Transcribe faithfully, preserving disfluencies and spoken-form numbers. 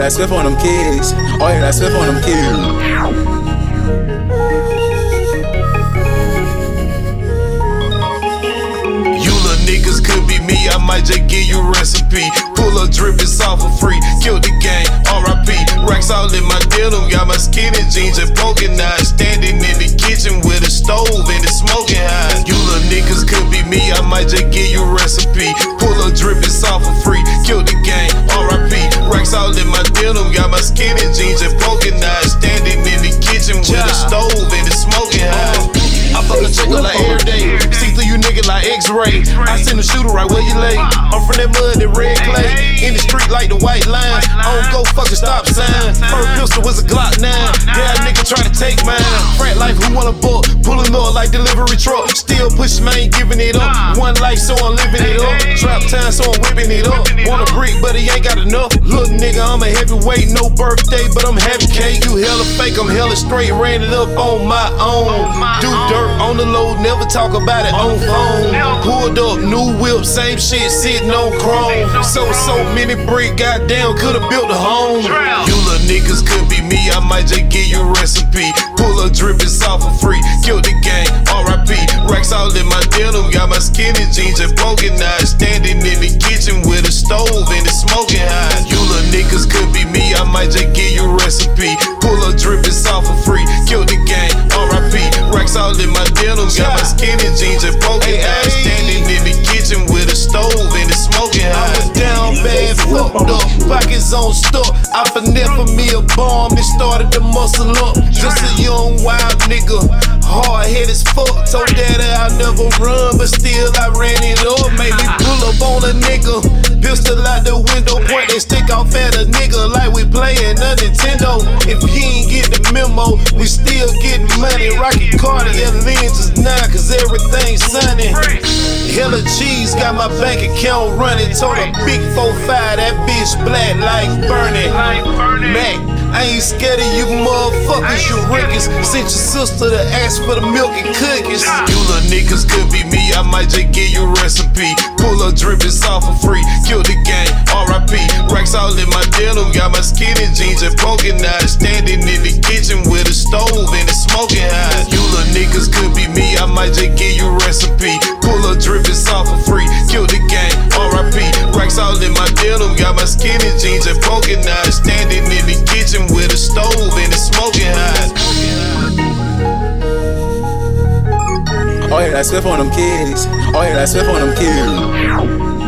yeah, that swift on them kids. Oh yeah, that swift on them kids. Niggas could be me, I might just give you recipe. Pull a drip, it's all for free. Kill the game, R I P. Racks all in my denim, got my skinny jeans and poking eyes. Standing in the kitchen with a stove and it's smoking high. You little niggas could be me, I might just give you recipe. Pull a drip, it's all for free. Kill the game, R I P. Racks all in my denim, got my skinny jeans and poking eyes. Standing in the kitchen with a stove and it's smoking high. I fuck a chicken like every day. See through you nigga like X-ray. I send a shooter right where you lay. I'm from that mud, that red clay. In the street like the white line. I don't go fucking stop sign. First pistol was a Glock nine. Yeah, nigga try to take mine. Frat life, who wanna book? Pulling up like delivery truck. Still pushing, man, ain't giving it up. One life, so I'm living it up. Trap time, so I'm whipping it up. Want a brick, but he ain't got enough. Look, nigga, I'm a heavyweight. No birthday, but I'm heavy cake. You hella fake, I'm hella straight. Ran it up on my own. Do dirt on the load, never talk about it on phone. Pulled up, new whip, same shit, sitting on chrome. So, so many brick, goddamn, could've built a home. You little niggas could be me, I might just give you a recipe. Pull a drip, it's all for free. Kill the game, R I P. Racks all in my denim, got my skinny jeans and broken eyes. Standing in the kitchen with a stove and it's smoking high. You little niggas could be me, I might just give you a recipe. Pull a drip, it's all for free. Kill the game, R I P. Racks all in my denim, got my skinny jeans and broken eyes. Standing in the kitchen with a stove and it's smoking high. I was down bad, fucked up, pockets on stuck. I finessed for me a bomb and started to muscle up. Just a young wild nigga, hard head as fuck. Told daddy I never run, but still I ran it up. Made me pull up on a nigga, pistol out the window, point they stick off at a nigga like we playing a Nintendo. If he ain't get the memo, we still getting money. Rocky Carter, that lens is nine, cause everything's sunny. Hella cheese, got my bank account running. Told a big four five, that bitch black like burning. Mac, I ain't scared of you motherfuckers, you rickets. Sent your sister to ask for the milk and cookies. You little niggas could be me, I might just give you a recipe. Pull a drip, it's all for free. Kill the game, R I P. Racks all in my denim, got my skinny jeans and poking eyes. Standing in the kitchen with a stove and it's smoking high. You little niggas could be me, I might just give you a recipe. Pull a drip, it's all for free. Kill the game, R I P. Racks all in my denim, got my skinny jeans and poking eyes. Standing in the kitchen with a stove and it's smoking high. Oh yeah, that swift on them kids. Oh yeah, that swift on them kids.